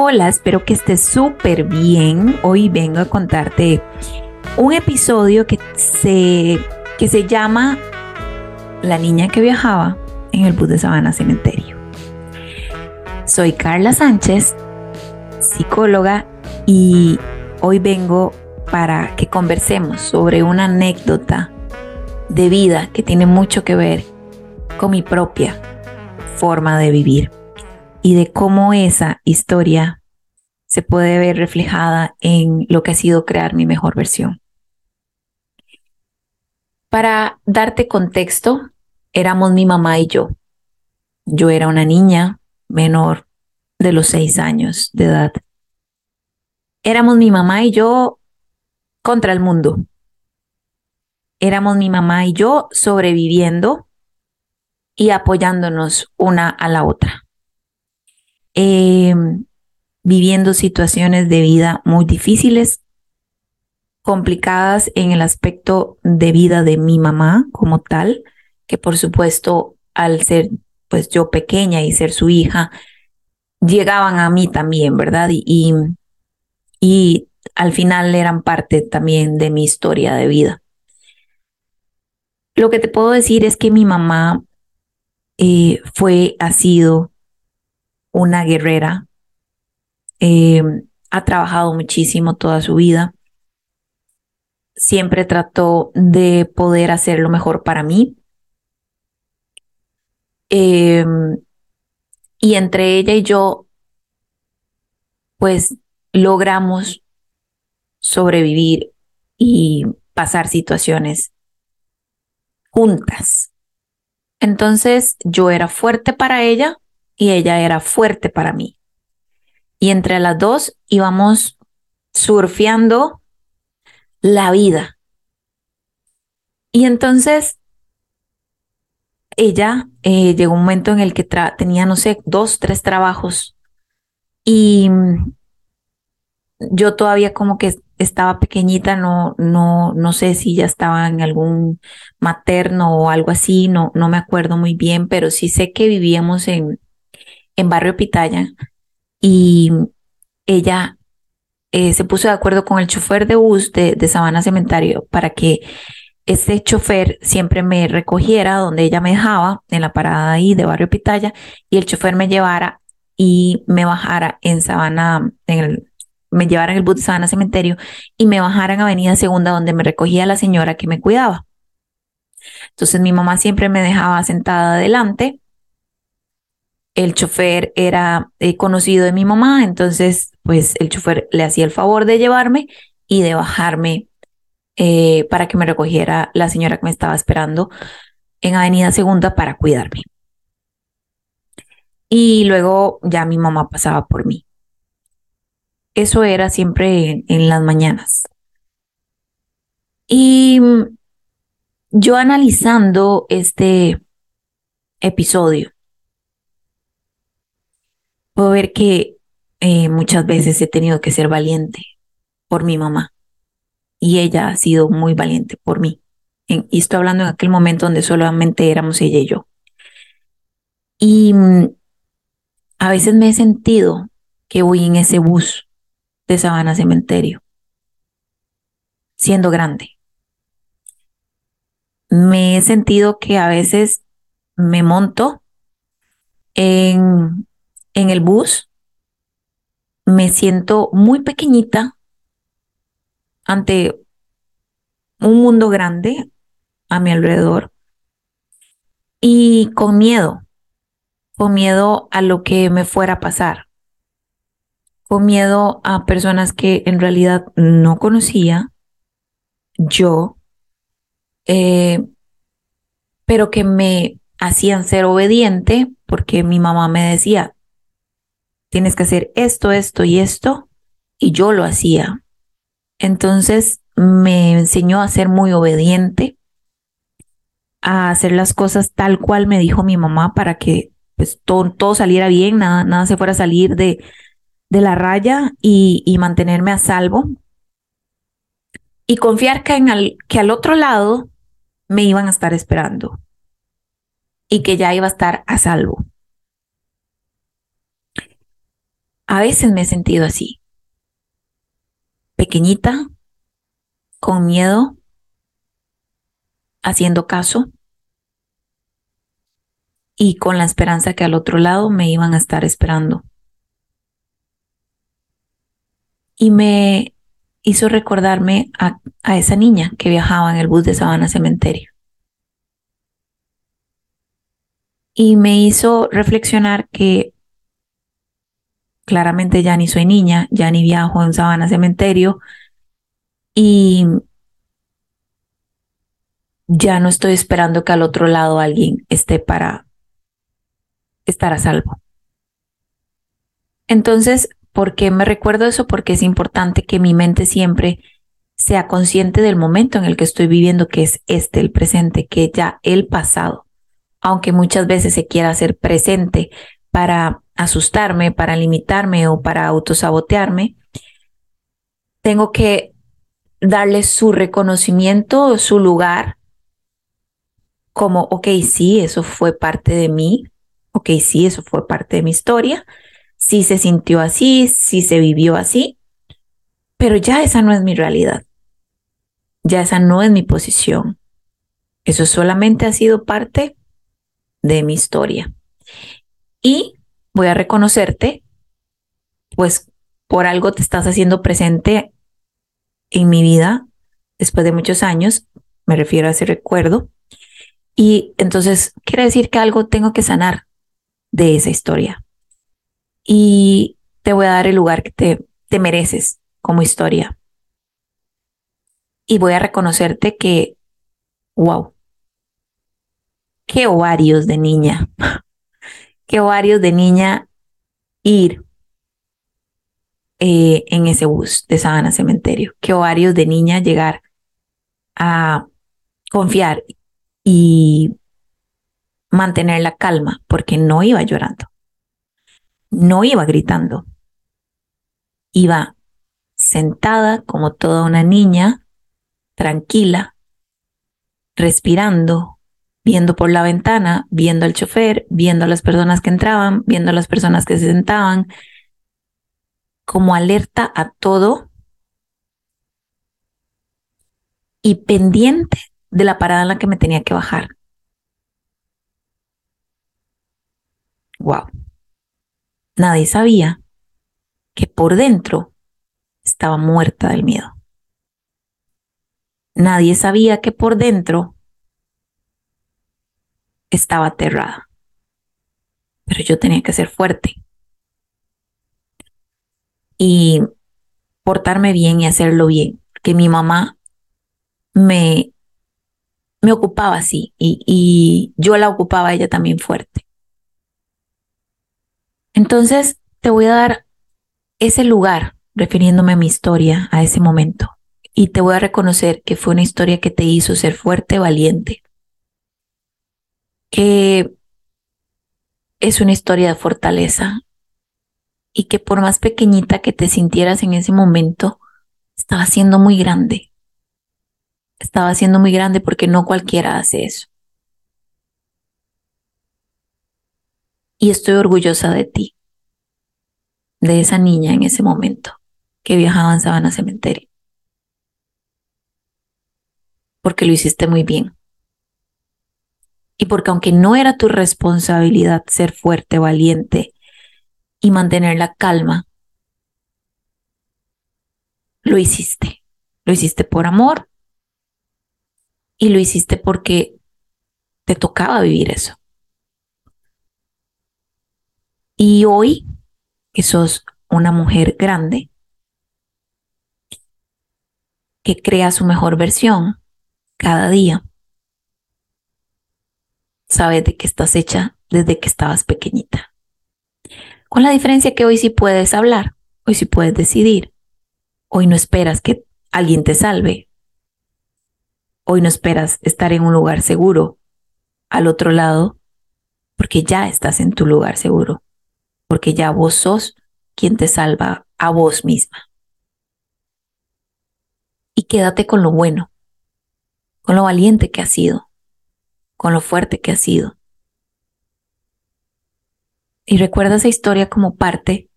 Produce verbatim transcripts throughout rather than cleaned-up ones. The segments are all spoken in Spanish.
Hola, espero que estés súper bien. Hoy vengo a contarte un episodio que se, que se llama La niña que viajaba en el bus de Sábana Cementerio. Soy Karla Sánchez, psicóloga, y hoy vengo para que conversemos sobre una anécdota de vida que tiene mucho que ver con mi propia forma de vivir y de cómo esa historia se puede ver reflejada en lo que ha sido crear mi mejor versión. Para darte contexto, éramos mi mamá y yo. Yo era una niña menor de los seis años de edad. Éramos mi mamá y yo contra el mundo. Éramos mi mamá y yo sobreviviendo y apoyándonos una a la otra. Eh, viviendo situaciones de vida muy difíciles, complicadas en el aspecto de vida de mi mamá como tal, que por supuesto al ser pues yo pequeña y ser su hija, llegaban a mí también, ¿verdad? Y, y, y al final eran parte también de mi historia de vida. Lo que te puedo decir es que mi mamá eh, fue, ha sido una guerrera, eh, ha trabajado muchísimo toda su vida, siempre trató de poder hacer lo mejor para mí. Eh, y entre ella y yo, pues logramos sobrevivir y pasar situaciones juntas. Entonces yo era fuerte para ella y ella era fuerte para mí. Y entre las dos íbamos surfeando la vida. Y entonces ella eh, llegó un momento en el que tra- tenía, no sé, dos, tres trabajos. Y yo todavía como que estaba pequeñita, no, no, no sé si ya estaba en algún materno o algo así, no, no me acuerdo muy bien, pero sí sé que vivíamos en... en barrio Pitaya, y ella eh, se puso de acuerdo con el chofer de bus de, de Sábana Cementerio para que este chofer siempre me recogiera donde ella me dejaba, en la parada ahí de barrio Pitaya, y el chofer me llevara y me bajara en Sábana, en el, me llevara en el bus de Sábana Cementerio y me bajara en Avenida Segunda, donde me recogía la señora que me cuidaba. Entonces mi mamá siempre me dejaba sentada adelante. El chofer era eh, conocido de mi mamá, entonces pues el chofer le hacía el favor de llevarme y de bajarme eh, para que me recogiera la señora que me estaba esperando en Avenida Segunda para cuidarme. Y luego ya mi mamá pasaba por mí. Eso era siempre en, en las mañanas. Y yo analizando este episodio, puedo ver que eh, muchas veces he tenido que ser valiente por mi mamá y ella ha sido muy valiente por mí. En, y estoy hablando en aquel momento donde solamente éramos ella y yo. Y a veces me he sentido que voy en ese bus de Sábana Cementerio, siendo grande. Me he sentido que a veces me monto en... En el bus me siento muy pequeñita ante un mundo grande a mi alrededor y con miedo, con miedo a lo que me fuera a pasar, con miedo a personas que en realidad no conocía yo, eh, pero que me hacían ser obediente porque mi mamá me decía: tienes que hacer esto, esto y esto, y yo lo hacía. Entonces me enseñó a ser muy obediente, a hacer las cosas tal cual me dijo mi mamá para que pues, todo, todo saliera bien, nada, nada se fuera a salir de, de la raya y, y mantenerme a salvo. Y confiar que, en al, que al otro lado me iban a estar esperando y que ya iba a estar a salvo. A veces me he sentido así, pequeñita, con miedo, haciendo caso y con la esperanza que al otro lado me iban a estar esperando. Y me hizo recordarme a, a esa niña que viajaba en el bus de Sábana Cementerio. Y me hizo reflexionar que claramente ya ni soy niña, ya ni viajo en Sábana Cementerio y ya no estoy esperando que al otro lado alguien esté para estar a salvo. Entonces, ¿por qué me recuerdo eso? Porque es importante que mi mente siempre sea consciente del momento en el que estoy viviendo, que es este, el presente, que ya el pasado, aunque muchas veces se quiera hacer presente para asustarme, para limitarme o para autosabotearme, tengo que darle su reconocimiento, su lugar, como, ok, sí, eso fue parte de mí, ok, sí, eso fue parte de mi historia, sí se sintió así, sí se vivió así, pero ya esa no es mi realidad, ya esa no es mi posición, eso solamente ha sido parte de mi historia. Y voy a reconocerte, pues por algo te estás haciendo presente en mi vida después de muchos años, me refiero a ese recuerdo, y entonces quiere decir que algo tengo que sanar de esa historia y te voy a dar el lugar que te, te mereces como historia y voy a reconocerte que, wow, qué ovarios de niña. Qué ovarios de niña ir eh, en ese bus de Sábana Cementerio. Qué ovarios de niña llegar a confiar y mantener la calma, porque no iba llorando, no iba gritando. Iba sentada como toda una niña, tranquila, respirando, viendo por la ventana, viendo al chofer, viendo a las personas que entraban, viendo a las personas que se sentaban, como alerta a todo y pendiente de la parada en la que me tenía que bajar. Wow. Nadie sabía que por dentro estaba muerta del miedo. Nadie sabía que por dentro estaba aterrada, pero yo tenía que ser fuerte y portarme bien y hacerlo bien, porque mi mamá me, me ocupaba así y, y yo la ocupaba ella también fuerte. Entonces te voy a dar ese lugar, refiriéndome a mi historia, a ese momento, y te voy a reconocer que fue una historia que te hizo ser fuerte, valiente, que es una historia de fortaleza y que por más pequeñita que te sintieras en ese momento, estaba siendo muy grande. Estaba siendo muy grande porque no cualquiera hace eso. Y estoy orgullosa de ti, de esa niña en ese momento que viajaba en Sábana Cementerio. Porque lo hiciste muy bien. Y porque aunque no era tu responsabilidad ser fuerte, valiente y mantener la calma, lo hiciste. Lo hiciste por amor y lo hiciste porque te tocaba vivir eso. Y hoy, que sos una mujer grande, que crea su mejor versión cada día, sabes de qué estás hecha desde que estabas pequeñita. Con la diferencia que hoy sí puedes hablar, hoy sí puedes decidir, hoy no esperas que alguien te salve, hoy no esperas estar en un lugar seguro al otro lado, porque ya estás en tu lugar seguro, porque ya vos sos quien te salva a vos misma. Y quédate con lo bueno, con lo valiente que has sido, con lo fuerte que has sido. Y recuerda esa historia como parte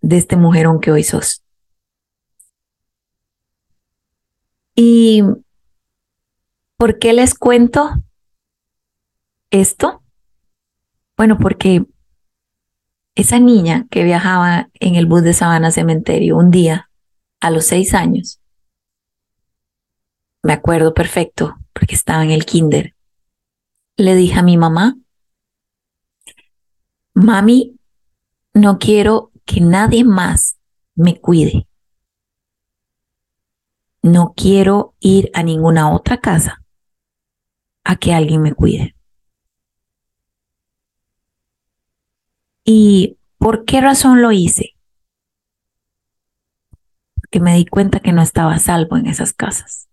de este mujerón que hoy sos. ¿Y por qué les cuento esto? Bueno, porque esa niña que viajaba en el bus de Sábana Cementerio un día, a los seis años, me acuerdo perfecto, porque estaba en el kinder, le dije a mi mamá: mami, no quiero que nadie más me cuide. No quiero ir a ninguna otra casa a que alguien me cuide. ¿Y por qué razón lo hice? Porque me di cuenta que no estaba a salvo en esas casas.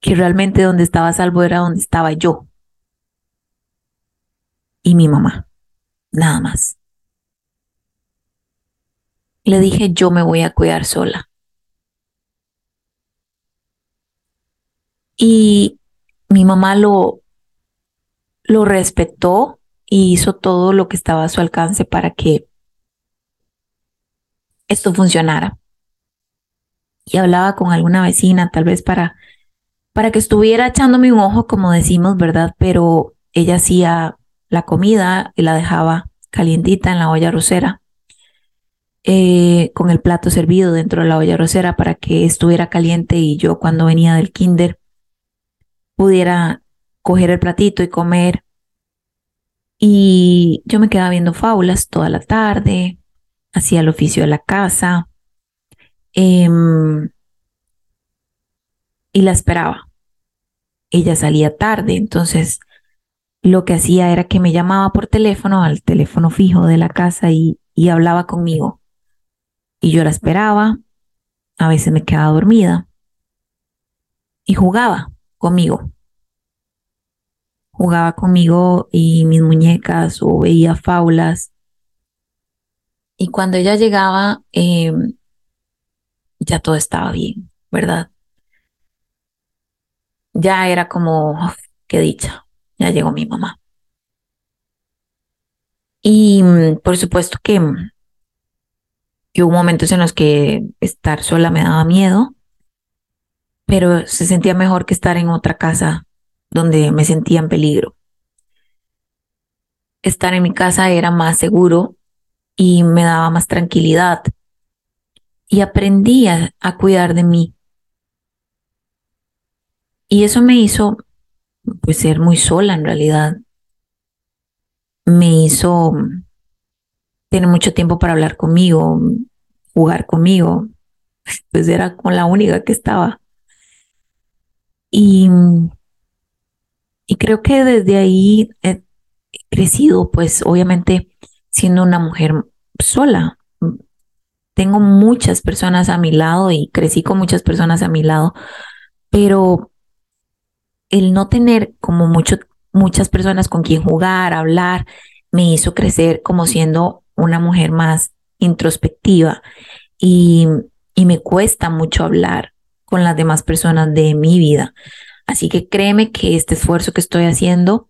Que realmente donde estaba a salvo era donde estaba yo y mi mamá, nada más. Le dije: yo me voy a cuidar sola. Y mi mamá lo, lo respetó y hizo todo lo que estaba a su alcance para que esto funcionara. Y hablaba con alguna vecina, tal vez para, para que estuviera echándome un ojo, como decimos, ¿verdad? Pero ella hacía la comida y la dejaba calientita en la olla arrocera, eh, con el plato servido dentro de la olla arrocera para que estuviera caliente y yo, cuando venía del kinder, pudiera coger el platito y comer. Y yo me quedaba viendo fábulas toda la tarde, hacía el oficio de la casa, eh, y la esperaba. Ella salía tarde, entonces lo que hacía era que me llamaba por teléfono, al teléfono fijo de la casa, y, y hablaba conmigo. Y yo la esperaba, a veces me quedaba dormida y jugaba conmigo. Jugaba conmigo y mis muñecas, o veía fábulas. Y cuando ella llegaba, eh, ya todo estaba bien, ¿verdad? Ya era como, uf, qué dicha, ya llegó mi mamá. Y por supuesto que, que hubo momentos en los que estar sola me daba miedo, pero se sentía mejor que estar en otra casa donde me sentía en peligro. Estar en mi casa era más seguro y me daba más tranquilidad. Y aprendí a, a cuidar de mí. Y eso me hizo, pues, ser muy sola en realidad. Me hizo tener mucho tiempo para hablar conmigo, jugar conmigo. Pues era con la única que estaba. Y, y creo que desde ahí he crecido, pues obviamente siendo una mujer sola. Tengo muchas personas a mi lado y crecí con muchas personas a mi lado, pero el no tener como mucho, muchas personas con quien jugar, hablar, me hizo crecer como siendo una mujer más introspectiva y, y me cuesta mucho hablar con las demás personas de mi vida. Así que créeme que este esfuerzo que estoy haciendo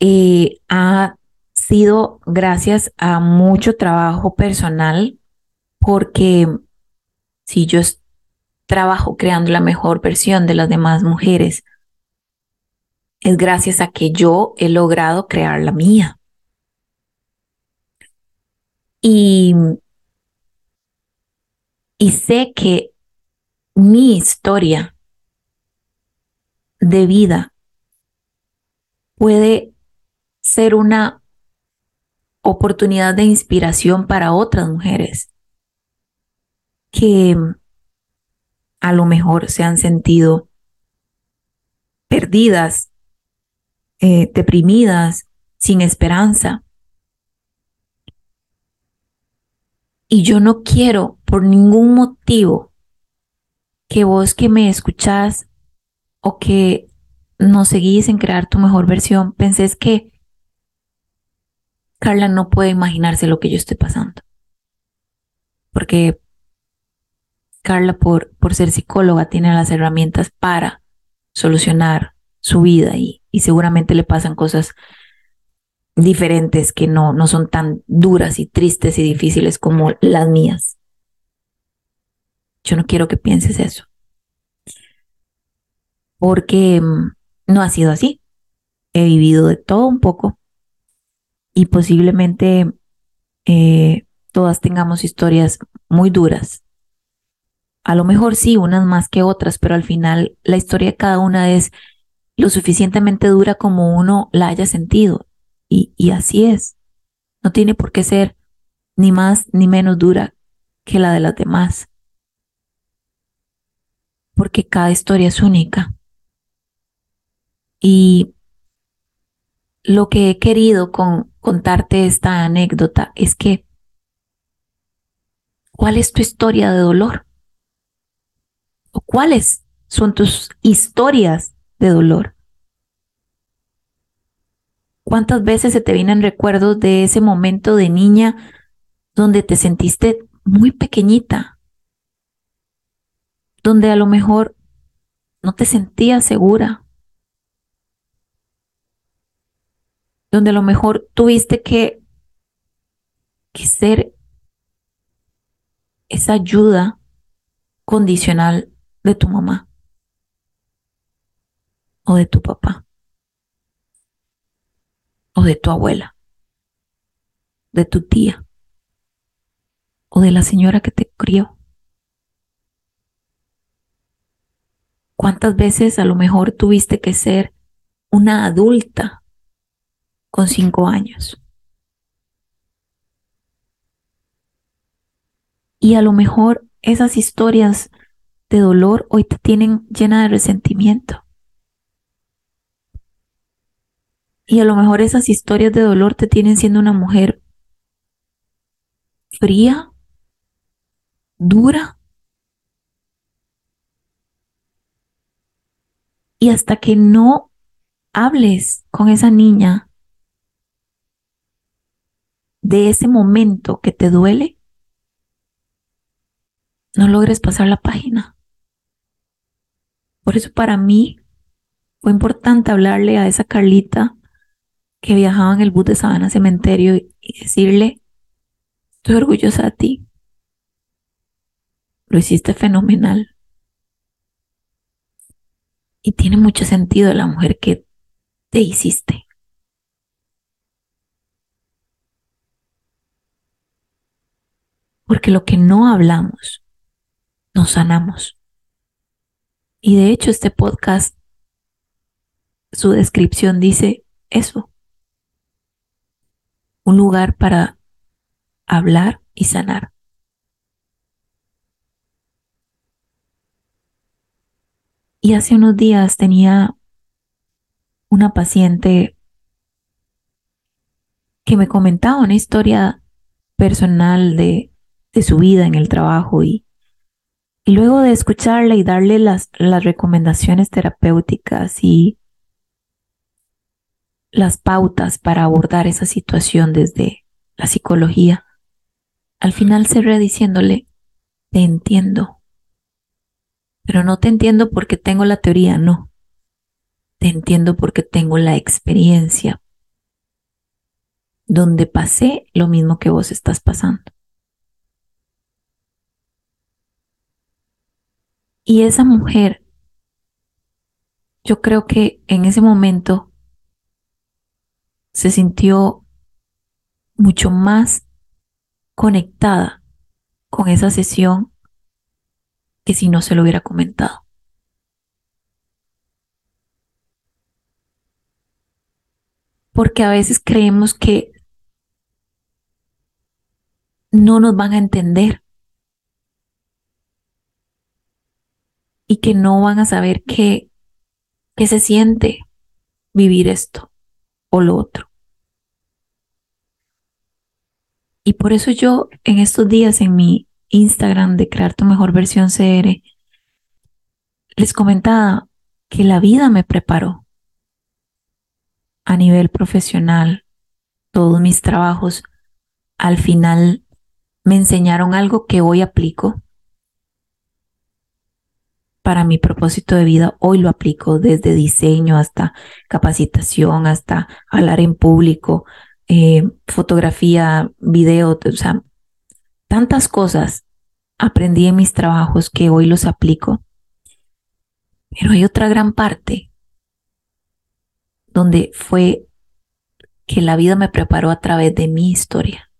eh, ha sido gracias a mucho trabajo personal, porque si yo trabajo creando la mejor versión de las demás mujeres, es gracias a que yo he logrado crear la mía. Y, y sé que mi historia de vida puede ser una oportunidad de inspiración para otras mujeres que a lo mejor se han sentido perdidas, eh, deprimidas, sin esperanza. Y yo no quiero por ningún motivo que vos, que me escuchás o que nos seguís en Crear Tu Mejor Versión, pensés que Karla no puede imaginarse lo que yo estoy pasando. Porque Karla, por, por ser psicóloga, tiene las herramientas para solucionar su vida y, y seguramente le pasan cosas diferentes, que no, no son tan duras y tristes y difíciles como las mías. Yo no quiero que pienses eso, porque no ha sido así. He vivido de todo un poco y posiblemente eh, todas tengamos historias muy duras. A lo mejor sí, unas más que otras, pero al final la historia de cada una es lo suficientemente dura como uno la haya sentido. Y, y así es. No tiene por qué ser ni más ni menos dura que la de las demás, porque cada historia es única. Y lo que he querido con contarte esta anécdota es que, ¿cuál es tu historia de dolor? ¿O cuáles son tus historias de dolor? ¿Cuántas veces se te vienen recuerdos de ese momento de niña donde te sentiste muy pequeñita? Donde a lo mejor no te sentías segura, donde a lo mejor tuviste que, que ser esa ayuda condicional de tu mamá o de tu papá o de tu abuela, de tu tía o de la señora que te crió. ¿Cuántas veces a lo mejor tuviste que ser una adulta con cinco años? Y a lo mejor esas historias de dolor hoy te tienen llena de resentimiento. Y a lo mejor esas historias de dolor te tienen siendo una mujer fría, dura. Y hasta que no hables con esa niña de ese momento que te duele, no logres pasar la página. Por eso para mí fue importante hablarle a esa Carlita que viajaba en el bus de Sábana Cementerio y decirle, estoy orgullosa de ti, lo hiciste fenomenal. Y tiene mucho sentido la mujer que te hiciste. Porque lo que no hablamos, no sanamos. Y de hecho este podcast, su descripción dice eso. Un lugar para hablar y sanar. Y hace unos días tenía una paciente que me comentaba una historia personal de, de su vida en el trabajo y, y luego de escucharla y darle las, las recomendaciones terapéuticas y las pautas para abordar esa situación desde la psicología, al final cerré diciéndole, te entiendo. Pero no te entiendo porque tengo la teoría, no. Te entiendo porque tengo la experiencia donde pasé lo mismo que vos estás pasando. Y esa mujer, yo creo que en ese momento se sintió mucho más conectada con esa sesión que si no se lo hubiera comentado. Porque a veces creemos que no nos van a entender y que no van a saber qué, qué se siente vivir esto o lo otro. Y por eso yo en estos días en mi Instagram de Crear Tu Mejor Versión C R, les comentaba que la vida me preparó a nivel profesional. Todos mis trabajos al final me enseñaron algo que hoy aplico para mi propósito de vida. Hoy lo aplico desde diseño hasta capacitación, hasta hablar en público, eh, fotografía, video, o sea, tantas cosas aprendí en mis trabajos que hoy los aplico. Pero hay otra gran parte donde fue que la vida me preparó a través de mi historia.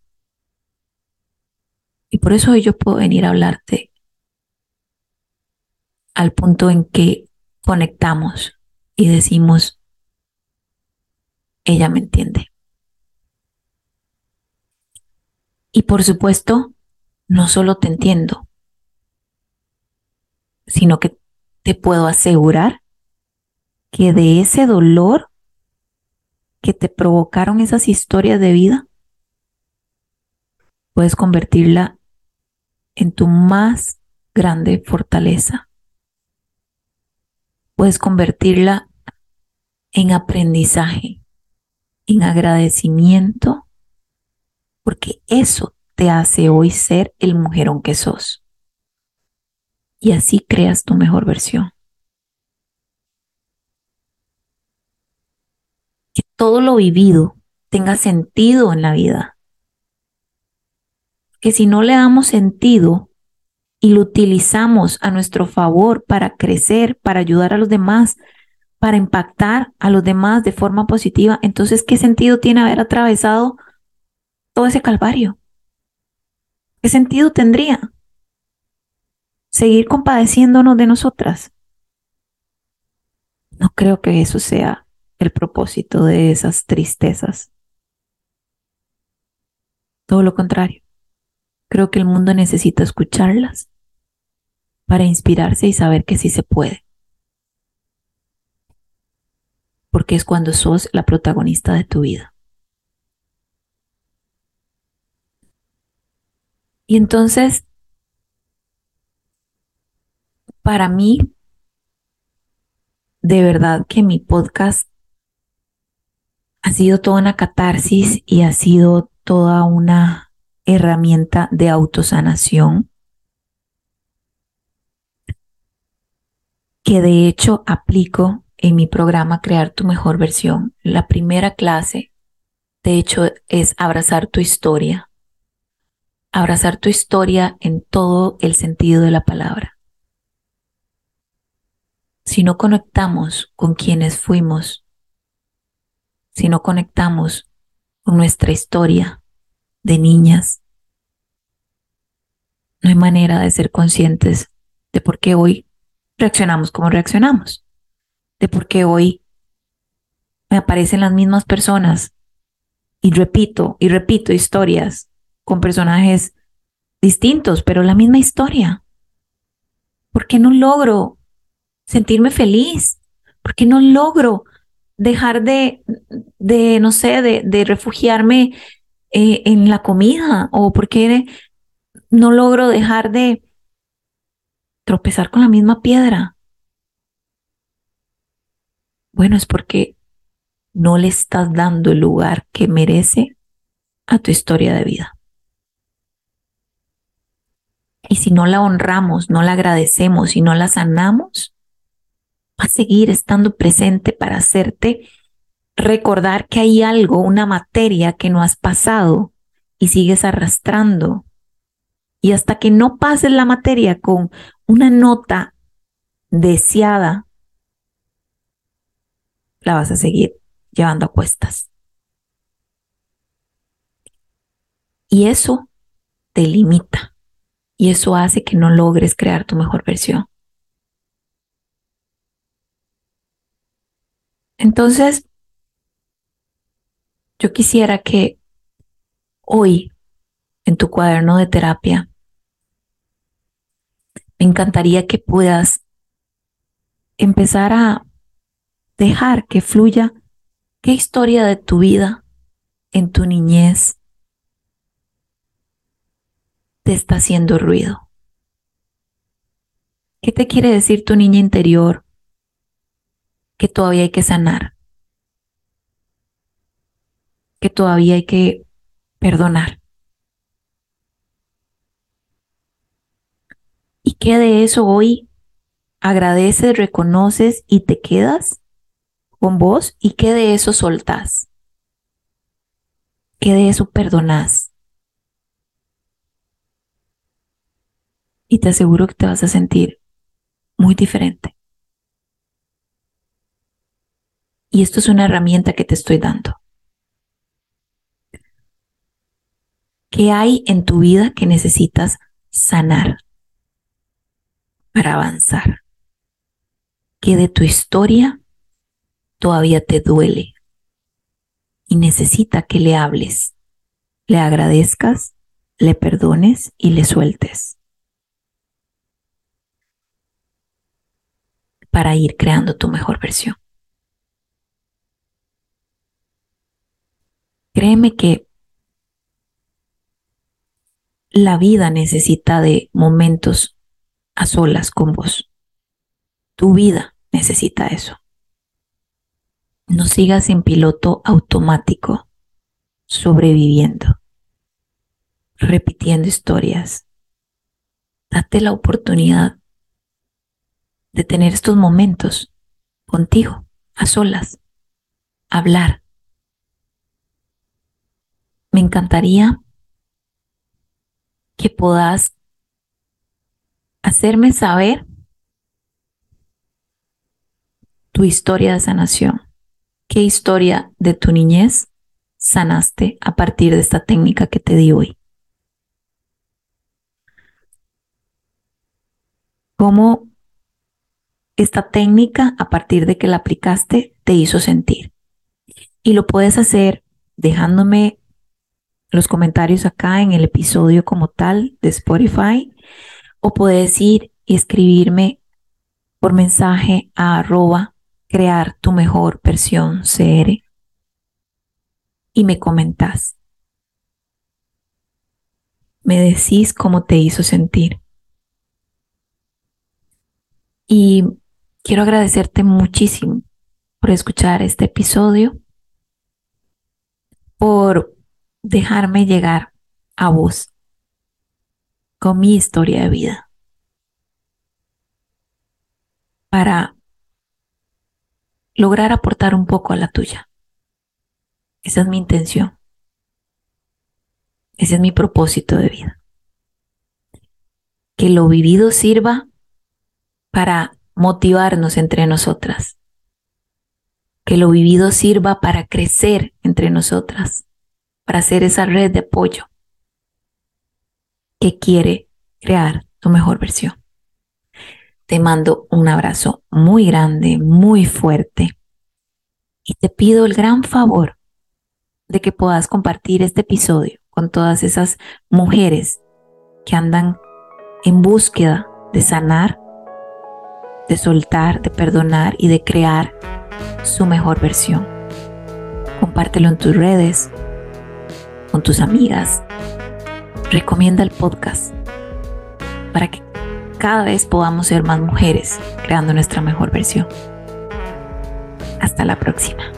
Y por eso hoy yo puedo venir a hablarte al punto en que conectamos y decimos, ella me entiende. Y por supuesto, no solo te entiendo, sino que te puedo asegurar que de ese dolor que te provocaron esas historias de vida, puedes convertirla en tu más grande fortaleza. Puedes convertirla en aprendizaje, en agradecimiento, porque eso te hace hoy ser el mujerón que sos. Y así creas tu mejor versión. Que todo lo vivido tenga sentido en la vida. Que si no le damos sentido y lo utilizamos a nuestro favor para crecer, para ayudar a los demás, para impactar a los demás de forma positiva, entonces, ¿qué sentido tiene haber atravesado todo ese calvario? ¿Qué sentido tendría seguir compadeciéndonos de nosotras? No creo que eso sea el propósito de esas tristezas. Todo lo contrario. Creo que el mundo necesita escucharlas para inspirarse y saber que sí se puede. Porque es cuando sos la protagonista de tu vida. Y entonces, para mí, de verdad que mi podcast ha sido toda una catarsis y ha sido toda una herramienta de autosanación, que de hecho aplico en mi programa Crear Tu Mejor Versión. La primera clase, de hecho, es abrazar tu historia. Abrazar tu historia en todo el sentido de la palabra. Si no conectamos con quienes fuimos, si no conectamos con nuestra historia de niñas, no hay manera de ser conscientes de por qué hoy reaccionamos como reaccionamos, de por qué hoy me aparecen las mismas personas y repito y repito historias con personajes distintos, pero la misma historia. ¿Por qué no logro sentirme feliz? ¿Por qué no logro dejar de, de no sé, de, de refugiarme eh, en la comida? ¿O por qué no logro dejar de tropezar con la misma piedra? Bueno, es porque no le estás dando el lugar que merece a tu historia de vida. Y si no la honramos, no la agradecemos y no la sanamos, va a seguir estando presente para hacerte recordar que hay algo, una materia que no has pasado y sigues arrastrando. Y hasta que no pases la materia con una nota deseada, la vas a seguir llevando a cuestas. Y eso te limita. Y eso hace que no logres crear tu mejor versión. Entonces, yo quisiera que hoy, en tu cuaderno de terapia, me encantaría que puedas empezar a dejar que fluya qué historia de tu vida en tu niñez te está haciendo ruido. ¿Qué te quiere decir tu niña interior que todavía hay que sanar? Que todavía hay que perdonar. ¿Y qué de eso hoy agradeces, reconoces y te quedas con vos, y qué de eso soltás, qué de eso perdonás. Y te aseguro que te vas a sentir muy diferente. Y esto es una herramienta que te estoy dando. ¿Qué hay en tu vida que necesitas sanar para avanzar? ¿Qué de tu historia todavía te duele y necesita que le hables, le agradezcas, le perdones y le sueltes? Para ir creando tu mejor versión. Créeme que la vida necesita de momentos a solas con vos. Tu vida necesita eso. No sigas en piloto automático, sobreviviendo, repitiendo historias. Date la oportunidad de tener estos momentos contigo, a solas, hablar. Me encantaría que puedas hacerme saber tu historia de sanación. ¿Qué historia de tu niñez sanaste a partir de esta técnica que te di hoy? ¿Cómo esta técnica, a partir de que la aplicaste, te hizo sentir? Y lo puedes hacer dejándome los comentarios acá en el episodio como tal de Spotify, o puedes ir y escribirme por mensaje a arroba crear tu mejor versión C R y me comentas. Me decís cómo te hizo sentir. Y quiero agradecerte muchísimo por escuchar este episodio, por dejarme llegar a vos con mi historia de vida para lograr aportar un poco a la tuya. Esa es mi intención. Ese es mi propósito de vida. Que lo vivido sirva para motivarnos entre nosotras. Que lo vivido sirva para crecer entre nosotras, para hacer esa red de apoyo que quiere crear tu mejor versión. Te mando un abrazo muy grande, muy fuerte, y te pido el gran favor de que puedas compartir este episodio con todas esas mujeres que andan en búsqueda de sanar, de soltar, de perdonar y de crear su mejor versión. Compártelo en tus redes, con tus amigas. Recomienda el podcast para que cada vez podamos ser más mujeres creando nuestra mejor versión. Hasta la próxima.